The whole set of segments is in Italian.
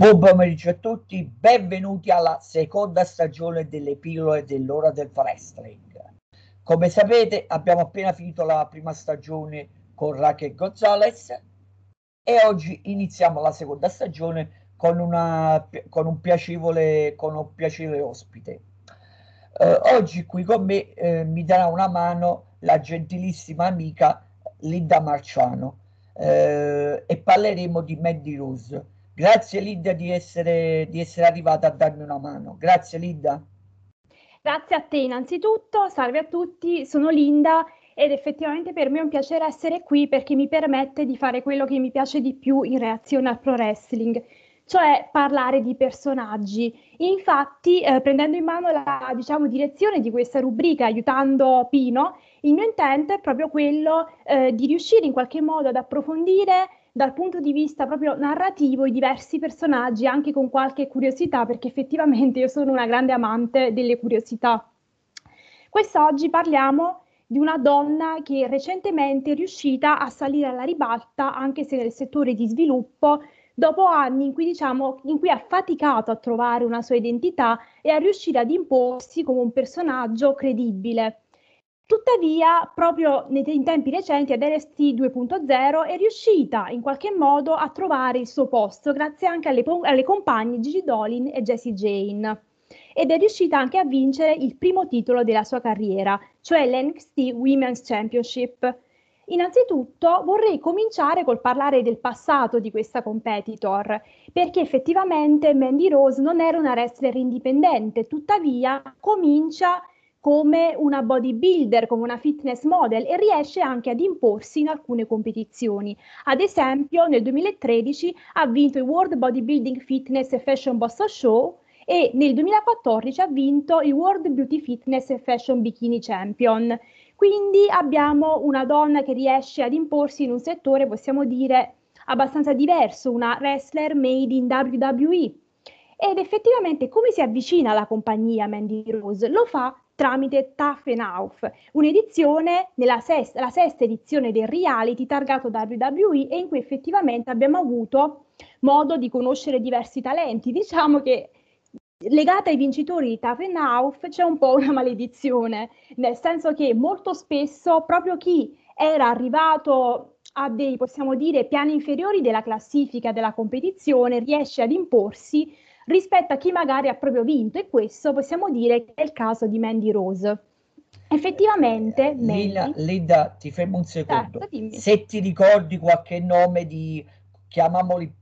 Buon pomeriggio a tutti, benvenuti alla seconda stagione delle pillole dell'ora del wrestling. Come sapete abbiamo appena finito la prima stagione con Raquel Gonzales e oggi iniziamo la seconda stagione con un piacevole ospite. Oggi qui con me mi darà una mano la gentilissima amica Linda Marciano e parleremo di Mandy Rose. Grazie Linda di essere arrivata a darmi una mano. Grazie Linda. Grazie a te innanzitutto, salve a tutti, sono Linda ed effettivamente per me è un piacere essere qui perché mi permette di fare quello che mi piace di più in relazione al pro wrestling, cioè parlare di personaggi. Infatti prendendo in mano la direzione di questa rubrica, aiutando Pino, il mio intento è proprio quello di riuscire in qualche modo ad approfondire dal punto di vista proprio narrativo i diversi personaggi, anche con qualche curiosità, perché effettivamente io sono una grande amante delle curiosità. Quest'oggi parliamo di una donna che recentemente è riuscita a salire alla ribalta, anche se nel settore di sviluppo, dopo anni in cui ha faticato a trovare una sua identità e a riuscire ad imporsi come un personaggio credibile. Tuttavia, proprio in tempi recenti, ad NXT 2.0 è riuscita in qualche modo a trovare il suo posto, grazie anche alle compagne Gigi Dolin e Jessie Jane. Ed è riuscita anche a vincere il primo titolo della sua carriera, cioè l'NXT Women's Championship. Innanzitutto vorrei cominciare col parlare del passato di questa competitor, perché effettivamente Mandy Rose non era una wrestler indipendente, tuttavia comincia come una bodybuilder, come una fitness model e riesce anche ad imporsi in alcune competizioni. Ad esempio nel 2013 ha vinto il World Bodybuilding Fitness e Fashion Boss Show e nel 2014 ha vinto il World Beauty Fitness e Fashion Bikini Champion. Quindi abbiamo una donna che riesce ad imporsi in un settore, possiamo dire, abbastanza diverso, una wrestler made in WWE. Ed effettivamente come si avvicina alla compagnia Mandy Rose? Lo fa tramite Tough Enough, un'edizione, la sesta edizione del reality targato WWE e in cui effettivamente abbiamo avuto modo di conoscere diversi talenti. Diciamo che legata ai vincitori di Tough Enough c'è un po' una maledizione, nel senso che molto spesso proprio chi era arrivato a dei, possiamo dire, piani inferiori della classifica della competizione riesce ad imporsi rispetto a chi magari ha proprio vinto, e questo possiamo dire che è il caso di Mandy Rose. Effettivamente Linda, ti fermo un secondo, se ti ricordi qualche nome di, chiamiamoli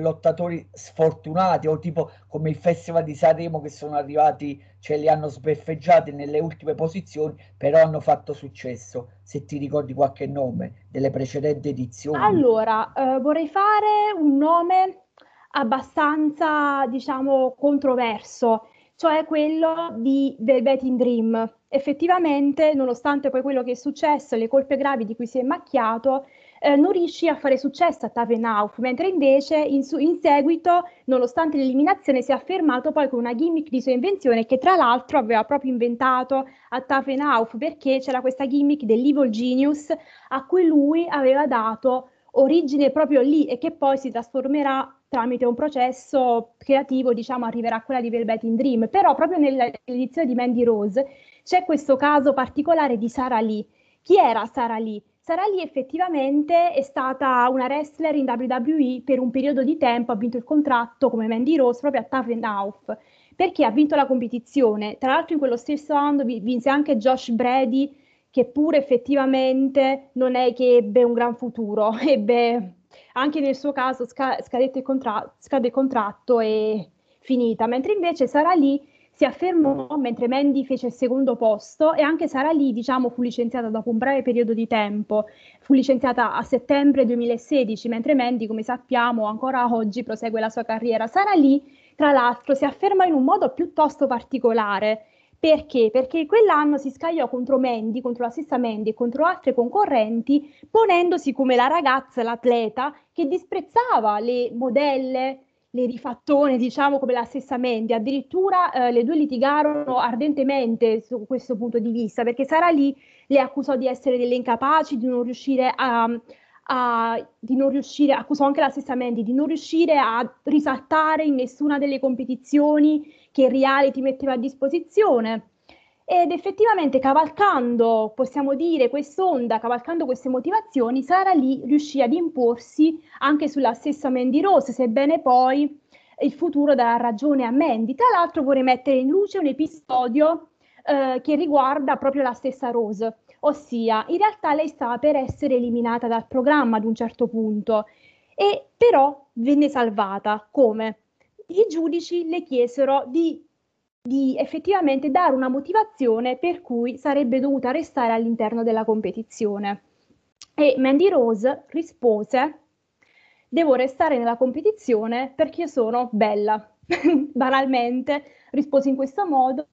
lottatori sfortunati, o tipo come il Festival di Sanremo, che sono arrivati, cioè li hanno sbeffeggiati nelle ultime posizioni, però hanno fatto successo, se ti ricordi qualche nome delle precedenti edizioni. Allora, vorrei fare un nome abbastanza, controverso, cioè quello di Velveteen Dream. Effettivamente, nonostante poi quello che è successo, le colpe gravi di cui si è macchiato, non riuscì a fare successo a Tough Enough, mentre invece in seguito, nonostante l'eliminazione, si è affermato poi con una gimmick di sua invenzione, che tra l'altro aveva proprio inventato a Tough Enough, perché c'era questa gimmick dell'Evil Genius a cui lui aveva dato origine proprio lì e che poi si trasformerà tramite un processo creativo, arriverà a quella di Velveteen Dream. Però proprio nell'edizione di Mandy Rose c'è questo caso particolare di Sara Lee. Chi era Sara Lee? Sara Lee effettivamente è stata una wrestler in WWE per un periodo di tempo, ha vinto il contratto come Mandy Rose proprio a Tough Enough, perché ha vinto la competizione. Tra l'altro in quello stesso anno vinse anche Josh Brady, che pure effettivamente non è che ebbe un gran futuro, anche nel suo caso scade il contratto e finita, mentre invece Sara Lee si affermò, mentre Mandy fece il secondo posto, e anche Sara Lee fu licenziata dopo un breve periodo di tempo, fu licenziata a settembre 2016, mentre Mandy, come sappiamo, ancora oggi prosegue la sua carriera. Sara Lee, tra l'altro, si afferma in un modo piuttosto particolare. Perché? Perché quell'anno si scagliò contro Mandy, contro la stessa Mandy e contro altre concorrenti, ponendosi come la ragazza, l'atleta, che disprezzava le modelle, le rifattone, come la stessa Mandy. Addirittura le due litigarono ardentemente su questo punto di vista, perché Sara Lee le accusò di essere delle incapaci, di non riuscire a di non riuscire, accusò anche la stessa Mandy di non riuscire a risaltare in nessuna delle competizioni che il reality metteva a disposizione. Ed effettivamente cavalcando, possiamo dire, quest'onda, cavalcando queste motivazioni, Sara Lee riuscì ad imporsi anche sulla stessa Mandy Rose, sebbene poi il futuro darà ragione a Mandy. Tra l'altro vorrei mettere in luce un episodio che riguarda proprio la stessa Rose, ossia in realtà lei stava per essere eliminata dal programma ad un certo punto, e però venne salvata. Come? I giudici le chiesero di effettivamente dare una motivazione per cui sarebbe dovuta restare all'interno della competizione. E Mandy Rose rispose: devo restare nella competizione perché sono bella. Banalmente rispose in questo modo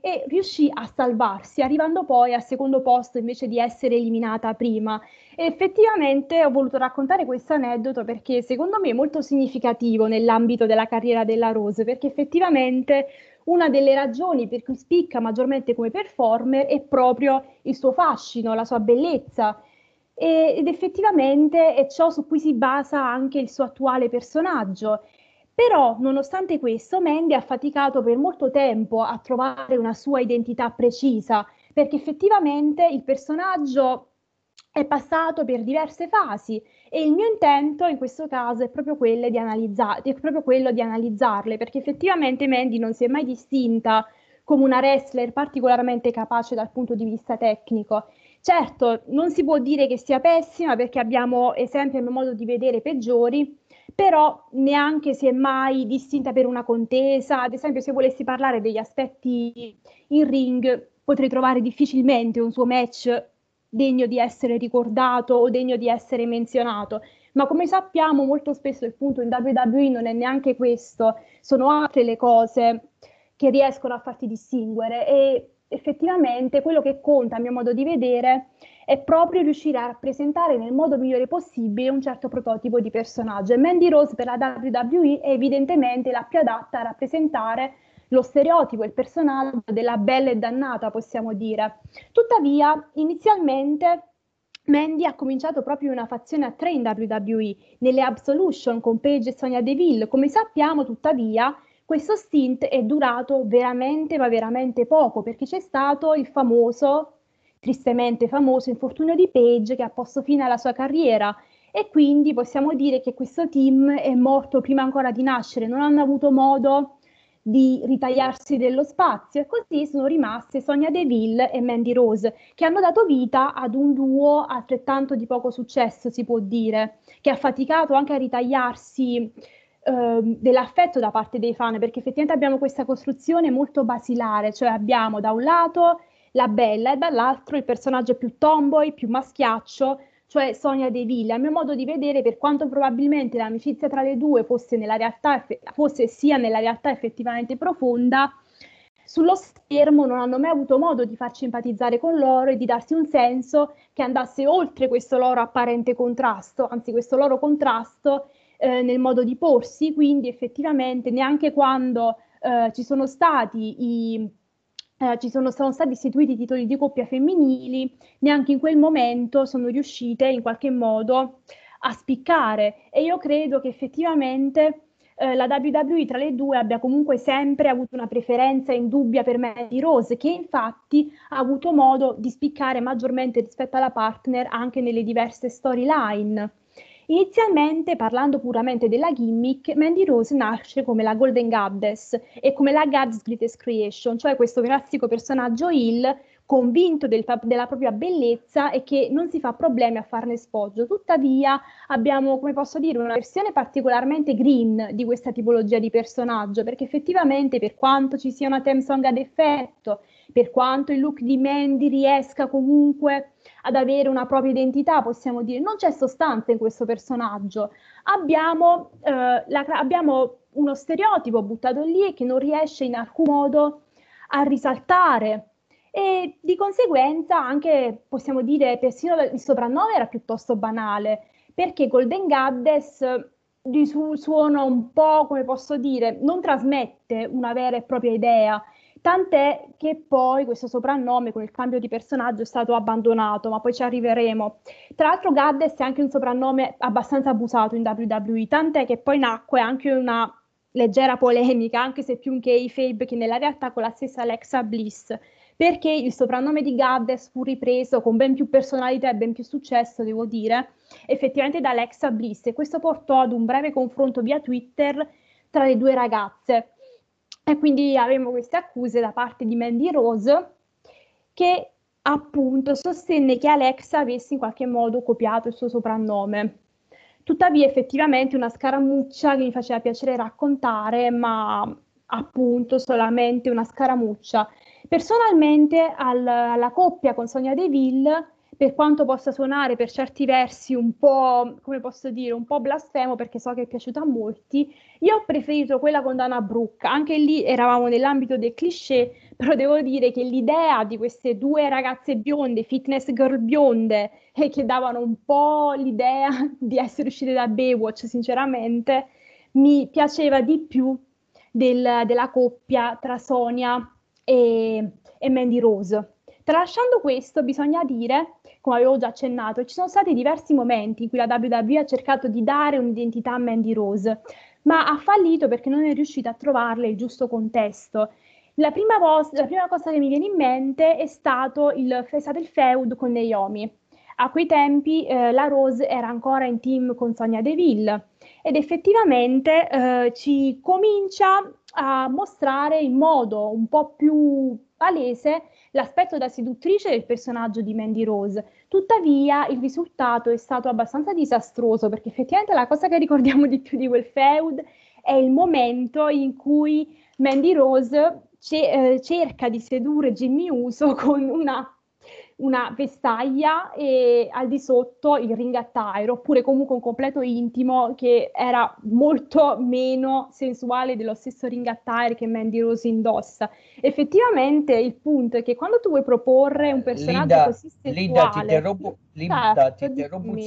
e riuscì a salvarsi, arrivando poi al secondo posto invece di essere eliminata prima. E effettivamente ho voluto raccontare questo aneddoto perché secondo me è molto significativo nell'ambito della carriera della Rose, perché effettivamente una delle ragioni per cui spicca maggiormente come performer è proprio il suo fascino, la sua bellezza, ed effettivamente è ciò su cui si basa anche il suo attuale personaggio. Però, nonostante questo, Mandy ha faticato per molto tempo a trovare una sua identità precisa, perché effettivamente il personaggio è passato per diverse fasi, e il mio intento in questo caso è proprio quello di analizzarle, perché effettivamente Mandy non si è mai distinta come una wrestler particolarmente capace dal punto di vista tecnico. Certo, non si può dire che sia pessima, perché abbiamo esempi a mio modo di vedere peggiori, però neanche si è mai distinta per una contesa. Ad esempio, se volessi parlare degli aspetti in ring, potrei trovare difficilmente un suo match degno di essere ricordato o degno di essere menzionato, ma come sappiamo molto spesso il punto in WWE non è neanche questo, sono altre le cose che riescono a farti distinguere, e effettivamente quello che conta a mio modo di vedere è proprio riuscire a rappresentare nel modo migliore possibile un certo prototipo di personaggio, e Mandy Rose per la WWE è evidentemente la più adatta a rappresentare lo stereotipo, il personaggio della bella e dannata, possiamo dire. Tuttavia, inizialmente Mandy ha cominciato proprio una fazione a tre in WWE, nelle Absolution con Paige e Sonya Deville. Come sappiamo, tuttavia, questo stint è durato veramente, ma veramente poco, perché c'è stato il famoso, tristemente famoso, infortunio di Paige che ha posto fine alla sua carriera. E quindi possiamo dire che questo team è morto prima ancora di nascere, non hanno avuto modo di ritagliarsi dello spazio, e così sono rimaste Sonya Deville e Mandy Rose, che hanno dato vita ad un duo altrettanto di poco successo, si può dire, che ha faticato anche a ritagliarsi dell'affetto da parte dei fan, perché effettivamente abbiamo questa costruzione molto basilare, cioè abbiamo da un lato la bella e dall'altro il personaggio più tomboy, più maschiaccio, cioè Sonya Deville. A mio modo di vedere, per quanto probabilmente l'amicizia tra le due fosse sia nella realtà effettivamente profonda, sullo schermo non hanno mai avuto modo di farci empatizzare con loro e di darsi un senso che andasse oltre questo loro apparente contrasto, anzi questo loro contrasto nel modo di porsi. Quindi effettivamente neanche quando sono stati istituiti i titoli di coppia femminili, neanche in quel momento sono riuscite in qualche modo a spiccare, e io credo che effettivamente la WWE tra le due abbia comunque sempre avuto una preferenza indubbia per Mandy Rose, che infatti ha avuto modo di spiccare maggiormente rispetto alla partner anche nelle diverse storyline. Inizialmente, parlando puramente della gimmick, Mandy Rose nasce come la Golden Goddess e come la God's Greatest Creation, cioè questo classico personaggio heel convinto della propria bellezza e che non si fa problemi a farne sfoggio. Tuttavia abbiamo, come posso dire, una versione particolarmente green di questa tipologia di personaggio, perché effettivamente, per quanto ci sia una theme song ad effetto, per quanto il look di Mandy riesca comunque ad avere una propria identità, possiamo dire, non c'è sostanza in questo personaggio. Abbiamo uno stereotipo buttato lì che non riesce in alcun modo a risaltare, e di conseguenza anche, possiamo dire, persino il soprannome era piuttosto banale, perché Golden Goddess suona un po', come posso dire, non trasmette una vera e propria idea, Tant'è che poi questo soprannome con il cambio di personaggio è stato abbandonato, ma poi ci arriveremo. Tra l'altro Goddess è anche un soprannome abbastanza abusato in WWE, tant'è che poi nacque anche una leggera polemica, anche se più un kayfabe che nella realtà, con la stessa Alexa Bliss, perché il soprannome di Goddess fu ripreso con ben più personalità e ben più successo, devo dire, effettivamente da Alexa Bliss, e questo portò ad un breve confronto via Twitter tra le due ragazze. E quindi avremo queste accuse da parte di Mandy Rose, che appunto sostenne che Alexa avesse in qualche modo copiato il suo soprannome. Tuttavia effettivamente una scaramuccia che mi faceva piacere raccontare, ma appunto solamente una scaramuccia. Personalmente alla coppia con Sonya Deville, per quanto possa suonare per certi versi un po', come posso dire, un po' blasfemo, perché so che è piaciuta a molti, io ho preferito quella con Dana Brooke. Anche lì eravamo nell'ambito dei cliché, però devo dire che l'idea di queste due ragazze bionde, fitness girl bionde, che davano un po' l'idea di essere uscite da Baywatch, sinceramente, mi piaceva di più della coppia tra Sonya e Mandy Rose. Tralasciando questo, bisogna dire, come avevo già accennato, ci sono stati diversi momenti in cui la WWE ha cercato di dare un'identità a Mandy Rose, ma ha fallito perché non è riuscita a trovarle il giusto contesto. La prima cosa che mi viene in mente è stato il feud con Naomi. A quei tempi la Rose era ancora in team con Sonya Deville, ed effettivamente ci comincia a mostrare in modo un po' più palese l'aspetto da seduttrice del personaggio di Mandy Rose. Tuttavia il risultato è stato abbastanza disastroso, perché effettivamente la cosa che ricordiamo di più di quel feud è il momento in cui Mandy Rose cerca di sedurre Jimmy Uso con una vestaglia e al di sotto il ring attire, oppure comunque un completo intimo che era molto meno sensuale dello stesso ring attire che Mandy Rose indossa. Effettivamente il punto è che quando tu vuoi proporre un personaggio così sensuale... Linda, ti interrompo un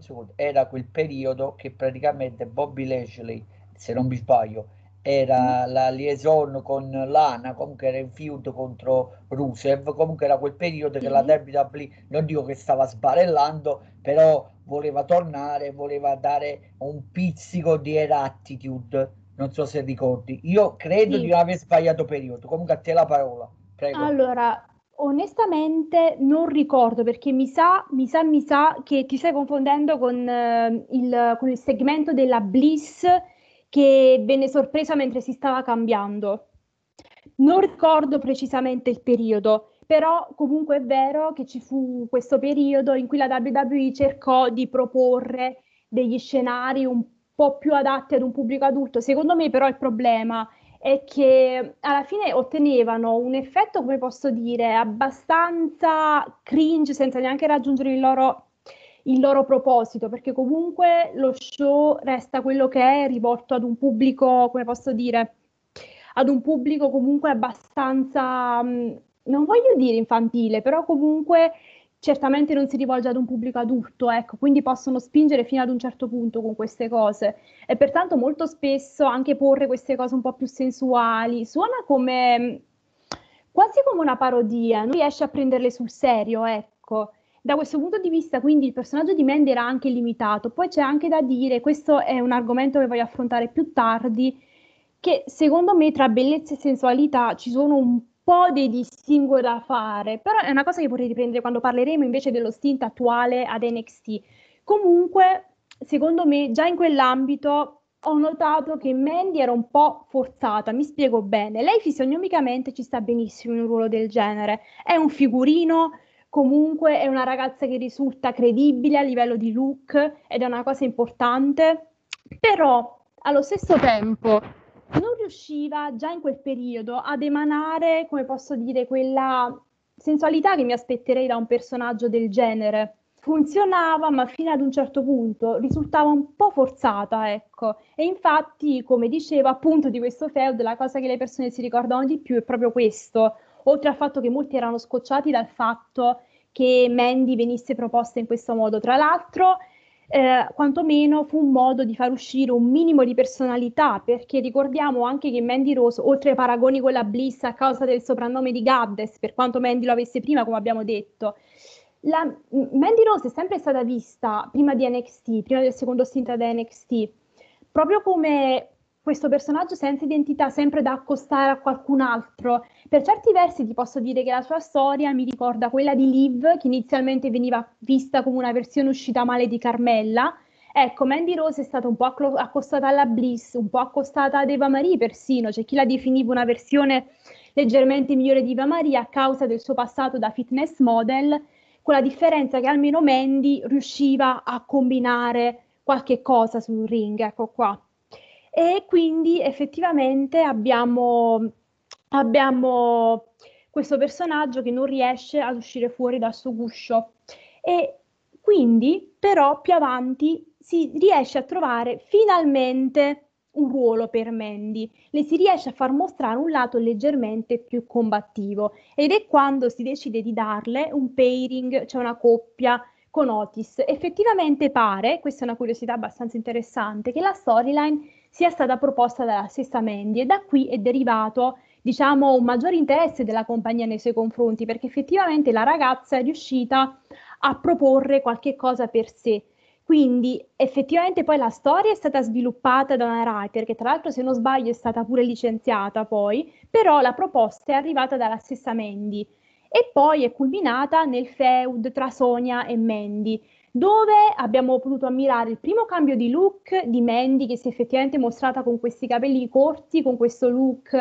secondo. Era quel periodo che praticamente Bobby Lashley, se non mi sbaglio, era la liaison con Lana, comunque era in feud contro Rusev, comunque era quel periodo che la WWE, non dico che stava sbarellando, però voleva tornare, voleva dare un pizzico di attitude, non so se ricordi. Io credo di non aver sbagliato periodo, comunque a te la parola, prego. Allora, onestamente non ricordo, perché mi sa che ti stai confondendo con il segmento della Bliss che venne sorpresa mentre si stava cambiando. Non ricordo precisamente il periodo, però comunque è vero che ci fu questo periodo in cui la WWE cercò di proporre degli scenari un po' più adatti ad un pubblico adulto. Secondo me però il problema è che alla fine ottenevano un effetto, come posso dire, abbastanza cringe, senza neanche raggiungere il loro proposito, perché comunque lo show resta quello che è, rivolto ad un pubblico, come posso dire, ad un pubblico comunque abbastanza, non voglio dire infantile, però comunque certamente non si rivolge ad un pubblico adulto, ecco, quindi possono spingere fino ad un certo punto con queste cose, e pertanto molto spesso anche porre queste cose un po' più sensuali suona come quasi come una parodia, non riesce a prenderle sul serio, ecco. Da questo punto di vista, quindi, il personaggio di Mandy era anche limitato. Poi c'è anche da dire, questo è un argomento che voglio affrontare più tardi, che secondo me tra bellezza e sensualità ci sono un po' dei distinguo da fare, però è una cosa che vorrei riprendere quando parleremo invece dello stint attuale ad NXT. Comunque, secondo me, già in quell'ambito ho notato che Mandy era un po' forzata, mi spiego bene. Lei fisionomicamente ci sta benissimo in un ruolo del genere, è un figurino. Comunque è una ragazza che risulta credibile a livello di look, ed è una cosa importante, però allo stesso tempo non riusciva già in quel periodo ad emanare, come posso dire, quella sensualità che mi aspetterei da un personaggio del genere. Funzionava, ma fino ad un certo punto risultava un po' forzata, ecco. E infatti, come dicevo, appunto, di questo feud la cosa che le persone si ricordano di più è proprio questo, oltre al fatto che molti erano scocciati dal fatto che Mandy venisse proposta in questo modo. Tra l'altro quantomeno fu un modo di far uscire un minimo di personalità, perché ricordiamo anche che Mandy Rose, oltre ai paragoni con la Bliss a causa del soprannome di Goddess, per quanto Mandy lo avesse prima, come abbiamo detto, Mandy Rose è sempre stata vista prima di NXT, prima del secondo stint da NXT, proprio come questo personaggio senza identità, sempre da accostare a qualcun altro. Per certi versi ti posso dire che la sua storia mi ricorda quella di Liv, che inizialmente veniva vista come una versione uscita male di Carmella. Ecco, Mandy Rose è stata un po' accostata alla Bliss, un po' accostata ad Eva Marie persino, c'è chi la definiva una versione leggermente migliore di Eva Marie a causa del suo passato da fitness model, con la differenza che almeno Mandy riusciva a combinare qualche cosa sul ring, ecco qua. E quindi effettivamente abbiamo questo personaggio che non riesce ad uscire fuori dal suo guscio, e quindi però più avanti si riesce a trovare finalmente un ruolo per Mandy, le si riesce a far mostrare un lato leggermente più combattivo, ed è quando si decide di darle un pairing, cioè una coppia con Otis. Effettivamente pare, questa è una curiosità abbastanza interessante, che la storyline sia stata proposta dalla stessa Mandy, e da qui è derivato, diciamo, un maggiore interesse della compagnia nei suoi confronti, perché effettivamente la ragazza è riuscita a proporre qualche cosa per sé. Quindi effettivamente poi la storia è stata sviluppata da una writer, che tra l'altro, se non sbaglio, è stata pure licenziata poi, però la proposta è arrivata dalla stessa Mandy, e poi è culminata nel feud tra Sonya e Mandy, dove abbiamo potuto ammirare il primo cambio di look di Mandy, che si è effettivamente mostrata con questi capelli corti, con questo look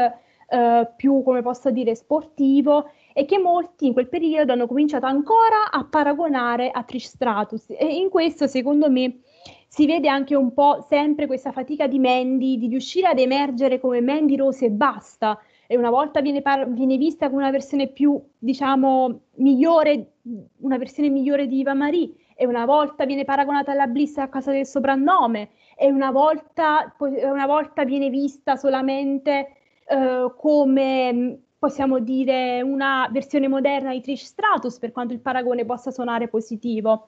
più, come posso dire, sportivo, e che molti in quel periodo hanno cominciato ancora a paragonare a Trish Stratus, e in questo secondo me si vede anche un po' sempre questa fatica di Mandy di riuscire ad emergere come Mandy Rose e basta, e una volta viene vista come una versione più, diciamo, migliore, una versione migliore di Eva Marie, e una volta viene paragonata alla Bliss a causa del soprannome, e una volta viene vista solamente come, possiamo dire, una versione moderna di Trish Stratus, per quanto il paragone possa suonare positivo.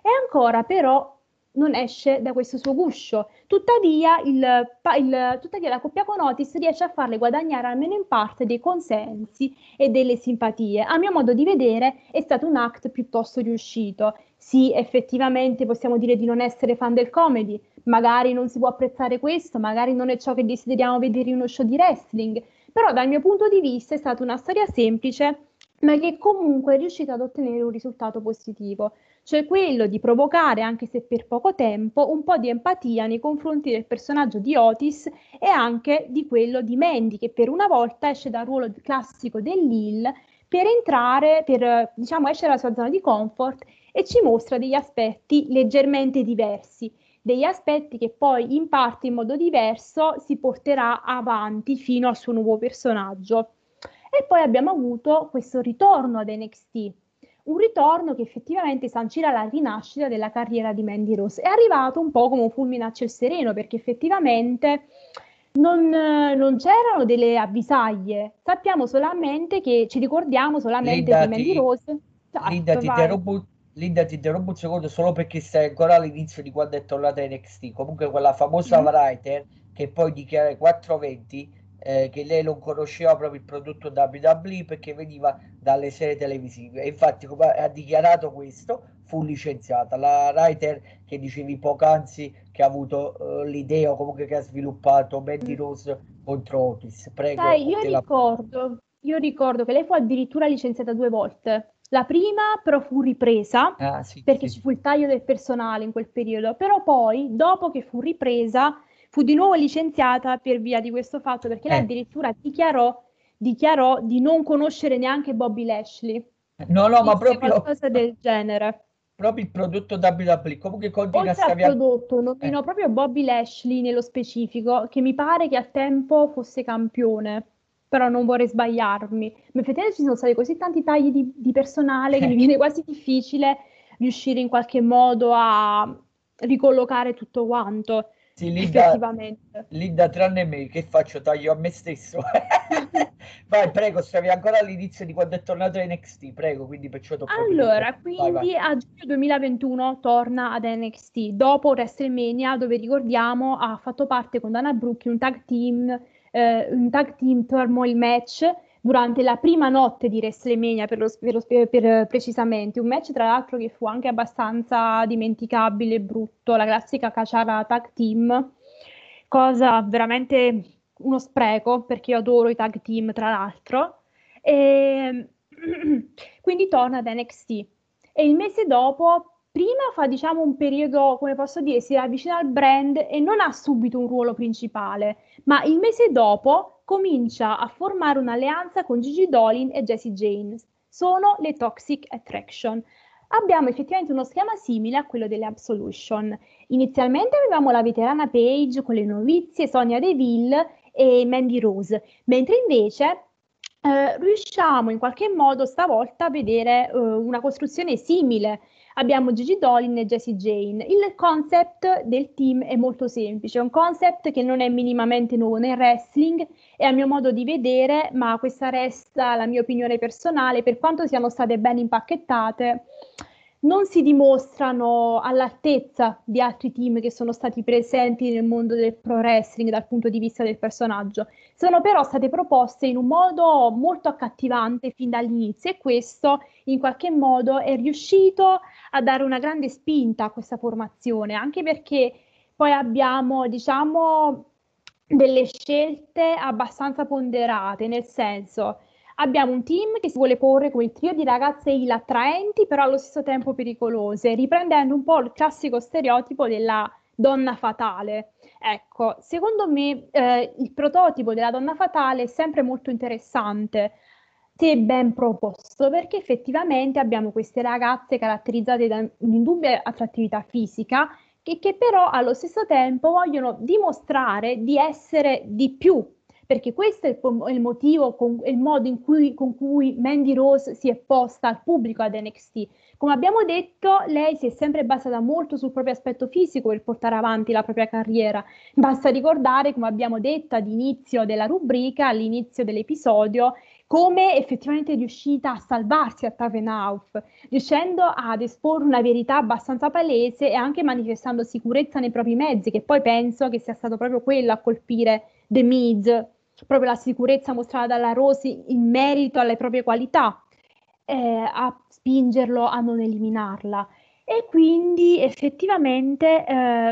E ancora però non esce da questo suo guscio. Tuttavia la coppia con Otis riesce a farle guadagnare almeno in parte dei consensi e delle simpatie. A mio modo di vedere è stato un act piuttosto riuscito. Sì, effettivamente possiamo dire di non essere fan del comedy, magari non si può apprezzare questo, magari non è ciò che desideriamo vedere in uno show di wrestling, però dal mio punto di vista è stata una storia semplice, ma che comunque è riuscita ad ottenere un risultato positivo, cioè quello di provocare, anche se per poco tempo, un po' di empatia nei confronti del personaggio di Otis e anche di quello di Mandy, che per una volta esce dal ruolo classico dell'Hill per escere dalla sua zona di comfort, e ci mostra degli aspetti leggermente diversi, degli aspetti che poi in parte in modo diverso si porterà avanti fino al suo nuovo personaggio. E poi abbiamo avuto questo ritorno ad NXT, un ritorno che effettivamente sancirà la rinascita della carriera di Mandy Rose. È arrivato un po' come un fulmine a ciel sereno, perché effettivamente non c'erano delle avvisaglie, sappiamo solamente che ci ricordiamo solamente di Mandy Rose. Linda, ti interrompo un secondo solo perché stai ancora all'inizio di quando è tornata NXT. Comunque quella famosa writer che poi dichiara ai 4:20 che lei non conosceva proprio il prodotto WWE perché veniva dalle serie televisive, e infatti, come ha dichiarato questo, fu licenziata. La writer che dicevi poc'anzi, che ha avuto l'idea, o comunque che ha sviluppato Mandy Rose contro Otis. Prego. Sai, io ricordo che lei fu addirittura licenziata 2 volte. La prima però fu ripresa perché ci fu il taglio del personale in quel periodo, però poi, dopo che fu ripresa, fu di nuovo licenziata per via di questo fatto, perché lei addirittura dichiarò di non conoscere neanche Bobby Lashley. No, ma proprio qualcosa del genere. Proprio il prodotto WWE, comunque continua a scaviare. Nominò proprio Bobby Lashley nello specifico, che mi pare che al tempo fosse campione, però non vorrei sbagliarmi. Ma effettivamente ci sono stati così tanti tagli di personale che mi viene quasi difficile riuscire in qualche modo a ricollocare tutto quanto. Sì, Linda, tranne me, che faccio? Taglio a me stesso. Vai, prego, stavi ancora all'inizio di quando è tornato NXT, prego, quindi perciò tocca. Allora, quindi vai. A giugno 2021 torna ad NXT, dopo WrestleMania, dove ricordiamo ha fatto parte con Dana Brooke in un tag team turmoil match durante la prima notte di WrestleMania, per precisamente, un match tra l'altro che fu anche abbastanza dimenticabile e brutto, la classica caciara tag team, cosa veramente uno spreco, perché io adoro i tag team tra l'altro, e quindi torna ad NXT e il mese dopo, prima fa diciamo un periodo, come posso dire, si avvicina al brand e non ha subito un ruolo principale, ma il mese dopo comincia a formare un'alleanza con Gigi Dolin e Jessie Jane. Sono le Toxic Attraction. Abbiamo effettivamente uno schema simile a quello delle Absolution. Inizialmente avevamo la veterana Paige con le novizie Sonya Deville e Mandy Rose, mentre invece riusciamo in qualche modo stavolta a vedere una costruzione simile. Abbiamo Gigi Dolin e Jessie Jane. Il concept del team è molto semplice, è un concept che non è minimamente nuovo nel wrestling e a mio modo di vedere, ma questa resta la mia opinione personale, per quanto siano state ben impacchettate, non si dimostrano all'altezza di altri team che sono stati presenti nel mondo del pro wrestling dal punto di vista del personaggio. Sono però state proposte in un modo molto accattivante fin dall'inizio e questo in qualche modo è riuscito a dare una grande spinta a questa formazione, anche perché poi abbiamo, diciamo, delle scelte abbastanza ponderate, nel senso abbiamo un team che si vuole porre come il trio di ragazze heel attraenti, però allo stesso tempo pericolose, riprendendo un po' il classico stereotipo della donna fatale. Ecco, secondo me il prototipo della donna fatale è sempre molto interessante, se ben proposto, perché effettivamente abbiamo queste ragazze caratterizzate da un'indubbia attrattività fisica, che però allo stesso tempo vogliono dimostrare di essere di più, perché questo è il motivo, il modo con cui Mandy Rose si è posta al pubblico ad NXT. Come abbiamo detto, lei si è sempre basata molto sul proprio aspetto fisico per portare avanti la propria carriera. Basta ricordare, come abbiamo detto all'inizio della rubrica, all'inizio dell'episodio, come effettivamente è riuscita a salvarsi a Tough Enough, riuscendo ad esporre una verità abbastanza palese e anche manifestando sicurezza nei propri mezzi, che poi penso che sia stato proprio quello a colpire The Miz, proprio la sicurezza mostrata dalla Rose in merito alle proprie qualità, a spingerlo a non eliminarla. E quindi effettivamente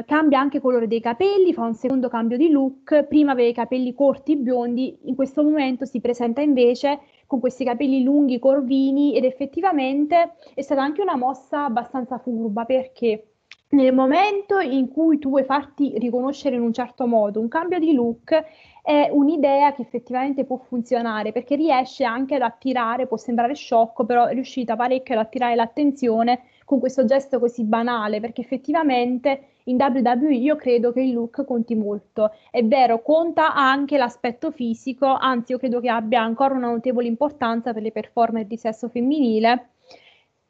cambia anche il colore dei capelli, fa un secondo cambio di look, prima aveva i capelli corti biondi, in questo momento si presenta invece con questi capelli lunghi, corvini, ed effettivamente è stata anche una mossa abbastanza furba, perché nel momento in cui tu vuoi farti riconoscere in un certo modo, un cambio di look è un'idea che effettivamente può funzionare, perché riesce anche ad attirare, può sembrare sciocco, però è riuscita parecchio ad attirare l'attenzione con questo gesto così banale, perché effettivamente in WWE io credo che il look conti molto. È vero, conta anche l'aspetto fisico, anzi io credo che abbia ancora una notevole importanza per le performer di sesso femminile,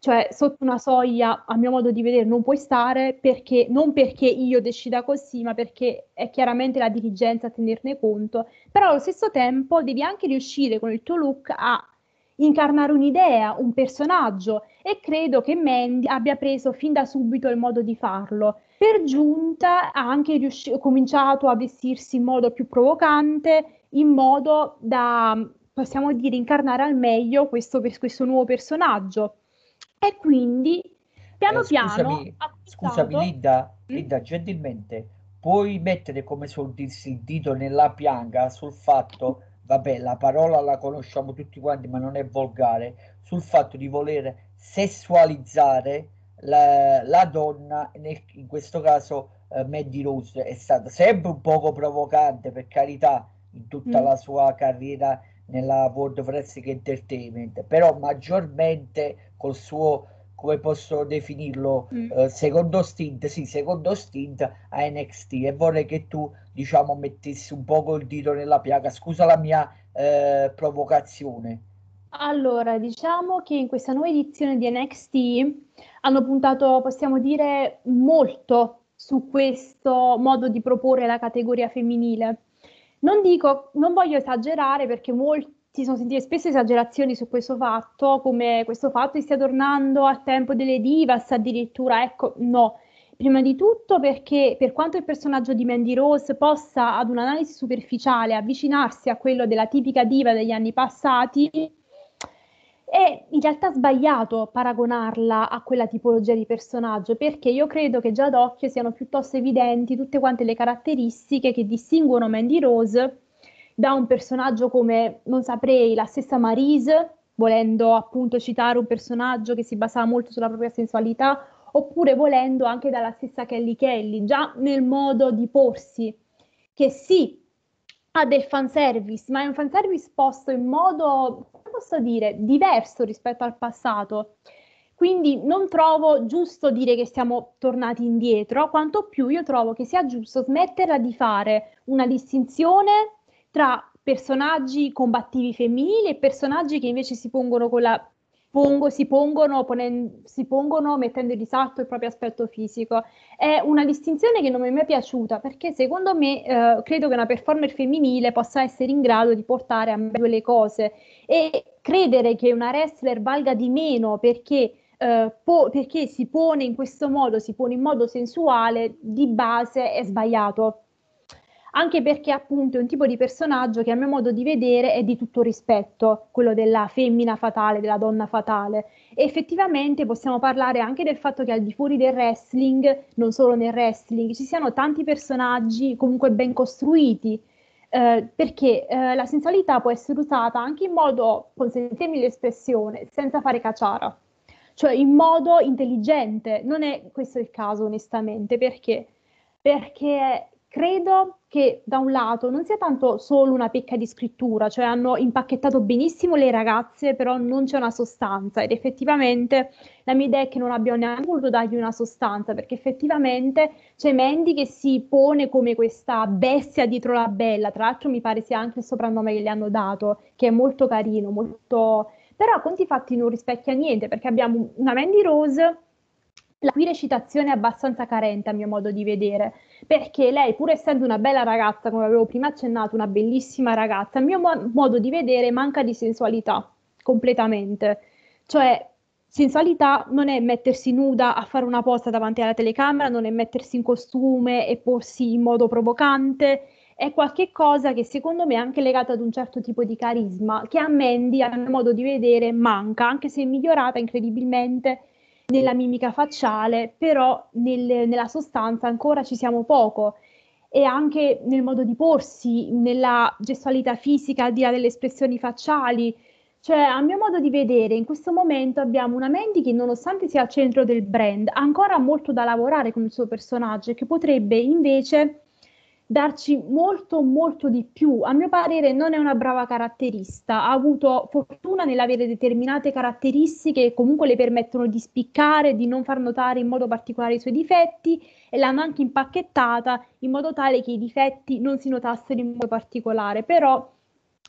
cioè sotto una soglia, a mio modo di vedere, non puoi stare, perché non perché io decida così, ma perché è chiaramente la dirigenza a tenerne conto, però allo stesso tempo devi anche riuscire con il tuo look a incarnare un'idea, un personaggio, e credo che Mandy abbia preso fin da subito il modo di farlo. Per giunta ha anche cominciato a vestirsi in modo più provocante, in modo da, possiamo dire, incarnare al meglio questo nuovo personaggio. E quindi, piano piano... Scusami Linda, gentilmente, puoi mettere, come suol dirsi, il dito nella piaga sul fatto... Vabbè, la parola la conosciamo tutti quanti, ma non è volgare, sul fatto di voler sessualizzare la donna, in questo caso Mandy Rose è stata sempre un poco provocante, per carità, in tutta la sua carriera nella World of Wrestling Entertainment, però maggiormente col suo, come posso definirlo, secondo stint a NXT, e vorrei che tu, diciamo, mettessi un po' il dito nella piaga, scusa la mia provocazione. Allora, diciamo che in questa nuova edizione di NXT hanno puntato, possiamo dire, molto su questo modo di proporre la categoria femminile. Non voglio esagerare, perché molti sono sentiti spesso esagerazioni su questo fatto, come questo fatto che stia tornando al tempo delle divas addirittura, ecco, no. Prima di tutto perché, per quanto il personaggio di Mandy Rose possa ad un'analisi superficiale avvicinarsi a quello della tipica diva degli anni passati, è in realtà sbagliato paragonarla a quella tipologia di personaggio, perché io credo che già ad occhio siano piuttosto evidenti tutte quante le caratteristiche che distinguono Mandy Rose da un personaggio come, non saprei, la stessa Maryse, volendo appunto citare un personaggio che si basava molto sulla propria sensualità, oppure volendo anche dalla stessa Kelly Kelly, già nel modo di porsi, che sì, ha del fanservice, ma è un fanservice posto in modo, come posso dire, diverso rispetto al passato. Quindi non trovo giusto dire che siamo tornati indietro, quanto più io trovo che sia giusto smetterla di fare una distinzione tra personaggi combattivi femminili e personaggi che invece si pongono con la... si pongono mettendo in risalto il proprio aspetto fisico. È una distinzione che non mi è mai piaciuta, perché secondo me credo che una performer femminile possa essere in grado di portare ambedue le cose, e credere che una wrestler valga di meno perché si pone in questo modo, si pone in modo sensuale, di base è sbagliato, anche perché appunto è un tipo di personaggio che a mio modo di vedere è di tutto rispetto, quello della femmina fatale, della donna fatale. E effettivamente possiamo parlare anche del fatto che al di fuori del wrestling, non solo nel wrestling, ci siano tanti personaggi comunque ben costruiti, perché la sensualità può essere usata anche in modo, consentitemi l'espressione, senza fare caciara, cioè in modo intelligente. Non è questo il caso, onestamente, perché credo che da un lato non sia tanto solo una pecca di scrittura, cioè hanno impacchettato benissimo le ragazze, però non c'è una sostanza, ed effettivamente la mia idea è che non abbiano neanche voluto dargli una sostanza, perché effettivamente c'è Mandy che si pone come questa bestia dietro la bella, tra l'altro mi pare sia anche il soprannome che le hanno dato, che è molto carino, molto... però a conti fatti non rispecchia niente, perché abbiamo una Mandy Rose... la cui recitazione è abbastanza carente a mio modo di vedere, perché lei, pur essendo una bella ragazza, come avevo prima accennato, una bellissima ragazza, a mio modo di vedere manca di sensualità completamente. Cioè sensualità non è mettersi nuda a fare una posa davanti alla telecamera, non è mettersi in costume e porsi in modo provocante, è qualche cosa che secondo me è anche legata ad un certo tipo di carisma che a Mandy a mio modo di vedere manca, anche se è migliorata incredibilmente nella mimica facciale, però nella sostanza ancora ci siamo poco, e anche nel modo di porsi, nella gestualità fisica al di là delle espressioni facciali. Cioè a mio modo di vedere in questo momento abbiamo una Mandy che, nonostante sia al centro del brand, ha ancora molto da lavorare con il suo personaggio, che potrebbe invece darci molto molto di più. A mio parere non è una brava caratterista, ha avuto fortuna nell'avere determinate caratteristiche che comunque le permettono di spiccare, di non far notare in modo particolare i suoi difetti, e l'hanno anche impacchettata in modo tale che i difetti non si notassero in modo particolare. Però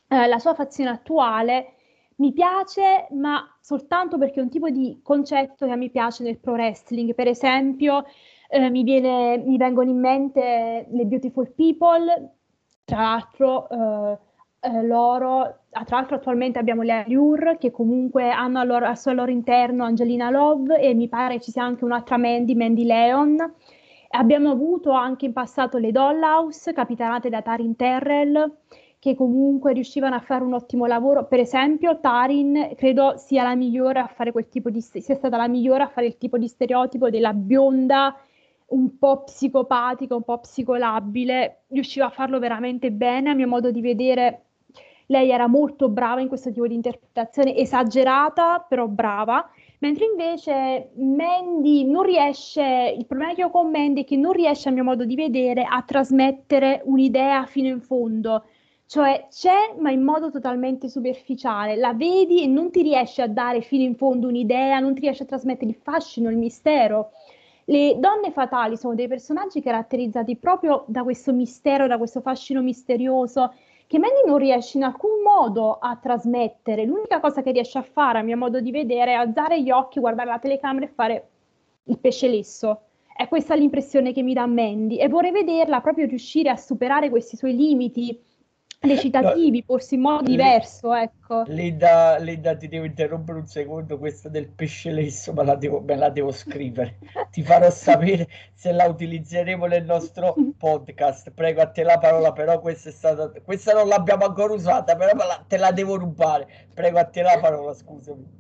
la sua fazione attuale mi piace, ma soltanto perché è un tipo di concetto che a me piace nel pro wrestling. Per esempio mi vengono in mente le Beautiful People, tra l'altro attualmente abbiamo le Allure, che comunque hanno al suo interno Angelina Love, e mi pare ci sia anche un'altra Mandy Leon. Abbiamo avuto anche in passato le Dollhouse, capitanate da Taryn Terrell, che comunque riuscivano a fare un ottimo lavoro. Per esempio Taryn credo sia stata la migliore a fare il tipo di stereotipo della bionda un po' psicopatica, un po' psicolabile, riusciva a farlo veramente bene. A mio modo di vedere lei era molto brava in questo tipo di interpretazione, esagerata però brava, mentre invece Mandy non riesce, il problema che ho con Mandy è che non riesce a mio modo di vedere a trasmettere un'idea fino in fondo, cioè c'è ma in modo totalmente superficiale, la vedi e non ti riesce a dare fino in fondo un'idea, non ti riesce a trasmettere il fascino, il mistero. Le donne fatali sono dei personaggi caratterizzati proprio da questo mistero, da questo fascino misterioso, che Mandy non riesce in alcun modo a trasmettere. L'unica cosa che riesce a fare, a mio modo di vedere, è alzare gli occhi, guardare la telecamera e fare il pesce lesso. è questa l'impressione che mi dà Mandy, e vorrei vederla proprio riuscire a superare questi suoi limiti recitativi, forse in modo diverso, ecco. Linda, ti devo interrompere un secondo, questa del pesce lesso me la devo scrivere, ti farò sapere se la utilizzeremo nel nostro podcast, prego, a te la parola, però questa non l'abbiamo ancora usata, però te la devo rubare, prego, a te la parola, scusami.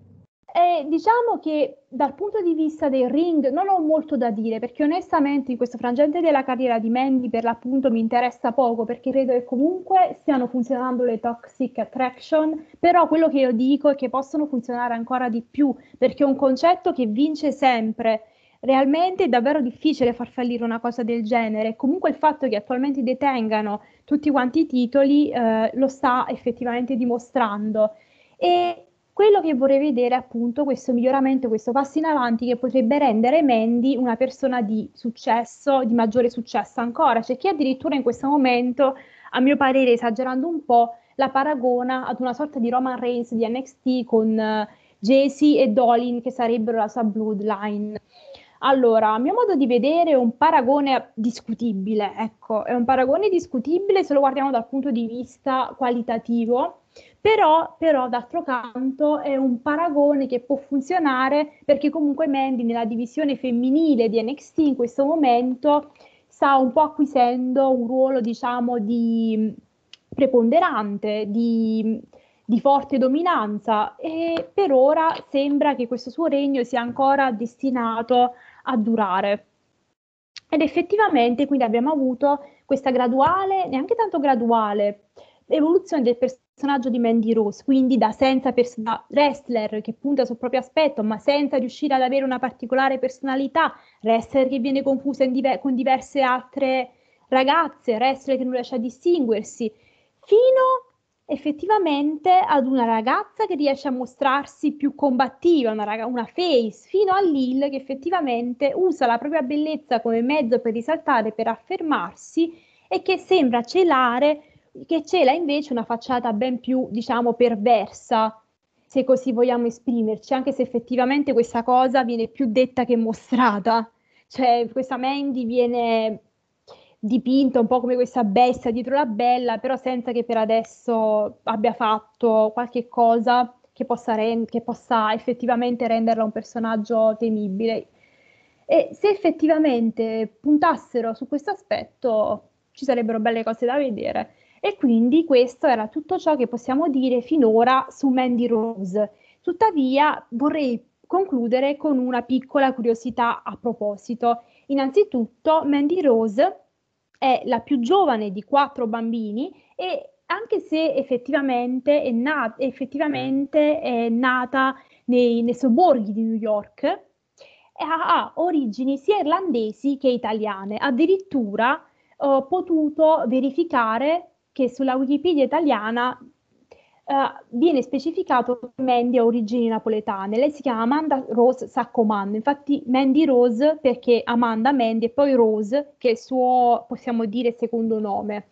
Diciamo che dal punto di vista del ring non ho molto da dire, perché onestamente in questo frangente della carriera di Mandy per l'appunto mi interessa poco, perché credo che comunque stiano funzionando le Toxic Attraction, però quello che io dico è che possono funzionare ancora di più, perché è un concetto che vince sempre. Realmente è davvero difficile far fallire una cosa del genere. Comunque il fatto che attualmente detengano tutti quanti i titoli lo sta effettivamente dimostrando, e quello che vorrei vedere è appunto questo miglioramento, questo passo in avanti che potrebbe rendere Mandy una persona di successo, di maggiore successo ancora. C'è chi addirittura in questo momento, a mio parere esagerando un po', la paragona ad una sorta di Roman Reigns di NXT con Jessie e Dolin, che sarebbero la sua bloodline. Allora, a mio modo di vedere è un paragone discutibile, ecco, è un paragone discutibile se lo guardiamo dal punto di vista qualitativo. Però d'altro canto è un paragone che può funzionare, perché comunque Mandy nella divisione femminile di NXT in questo momento sta un po' acquisendo un ruolo, diciamo, di preponderante, di forte dominanza, e per ora sembra che questo suo regno sia ancora destinato a durare. Ed effettivamente quindi abbiamo avuto questa graduale, neanche tanto graduale, evoluzione del personaggio di Mandy Rose, quindi da wrestler che punta sul proprio aspetto ma senza riuscire ad avere una particolare personalità, wrestler che viene confusa con diverse altre ragazze, wrestler che non riesce a distinguersi, fino effettivamente ad una ragazza che riesce a mostrarsi più combattiva, una face, fino a Lil che effettivamente usa la propria bellezza come mezzo per risaltare, per affermarsi, e che sembra celare che cela invece una facciata ben più, diciamo, perversa, se così vogliamo esprimerci, anche se effettivamente questa cosa viene più detta che mostrata, cioè questa Mandy viene dipinta un po' come questa bestia dietro la bella, però senza che per adesso abbia fatto qualche cosa che possa effettivamente renderla un personaggio temibile, e se effettivamente puntassero su questo aspetto ci sarebbero belle cose da vedere. E quindi questo era tutto ciò che possiamo dire finora su Mandy Rose. Tuttavia vorrei concludere con una piccola curiosità a proposito. Innanzitutto Mandy Rose è la più giovane di 4 bambini, e anche se effettivamente è nata nei sobborghi di New York, ha origini sia irlandesi che italiane. Addirittura ho potuto verificare che sulla Wikipedia italiana viene specificato che Mandy ha origini napoletane. Lei si chiama Amanda Rose Saccomando, infatti Mandy Rose perché Amanda Mandy e poi Rose che è il suo, possiamo dire, secondo nome.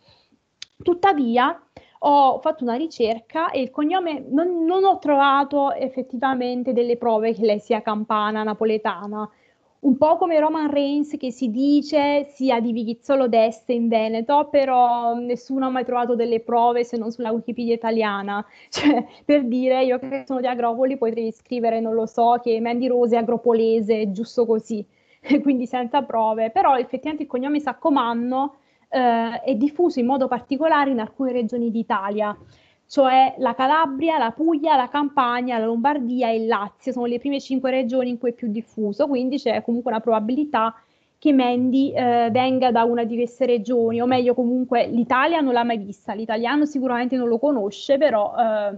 Tuttavia ho fatto una ricerca e il cognome non ho trovato effettivamente delle prove che lei sia campana napoletana, un po' come Roman Reigns che si dice sia di Vighizzolo d'Este in Veneto, però nessuno ha mai trovato delle prove se non sulla Wikipedia italiana, cioè per dire, io che sono di Agropoli potrei scrivere, non lo so, che Mandy Rose è agropolese, giusto così, quindi senza prove, però effettivamente il cognome Saccomanno è diffuso in modo particolare in alcune regioni d'Italia, cioè la Calabria, la Puglia, la Campania, la Lombardia e il Lazio sono le prime 5 regioni in cui è più diffuso, quindi c'è comunque una probabilità che Mandy venga da una di queste regioni, o meglio comunque l'Italia non l'ha mai vista, l'italiano sicuramente non lo conosce, però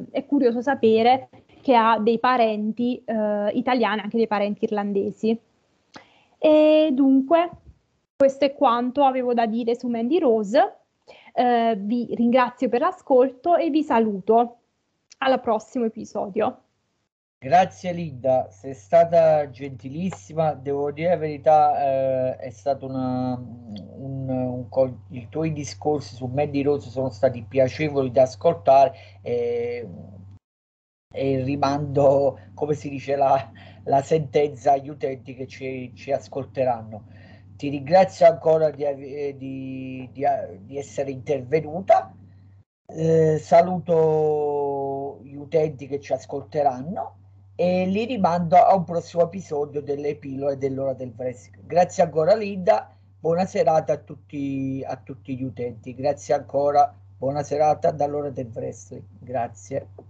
è curioso sapere che ha dei parenti italiani, anche dei parenti irlandesi. E dunque questo è quanto avevo da dire su Mandy Rose. Vi ringrazio per l'ascolto e vi saluto al prossimo episodio. Grazie Linda, sei stata gentilissima, devo dire la verità, è stato i tuoi discorsi su Mandy Rose sono stati piacevoli da ascoltare, e rimando, come si dice, la sentenza agli utenti che ci ascolteranno. ti ringrazio ancora di essere intervenuta, saluto gli utenti che ci ascolteranno e li rimando a un prossimo episodio delle pillole dell'ora del wrestling. Grazie ancora Linda, buona serata a tutti gli utenti, grazie ancora, buona serata dall'ora del wrestling, grazie.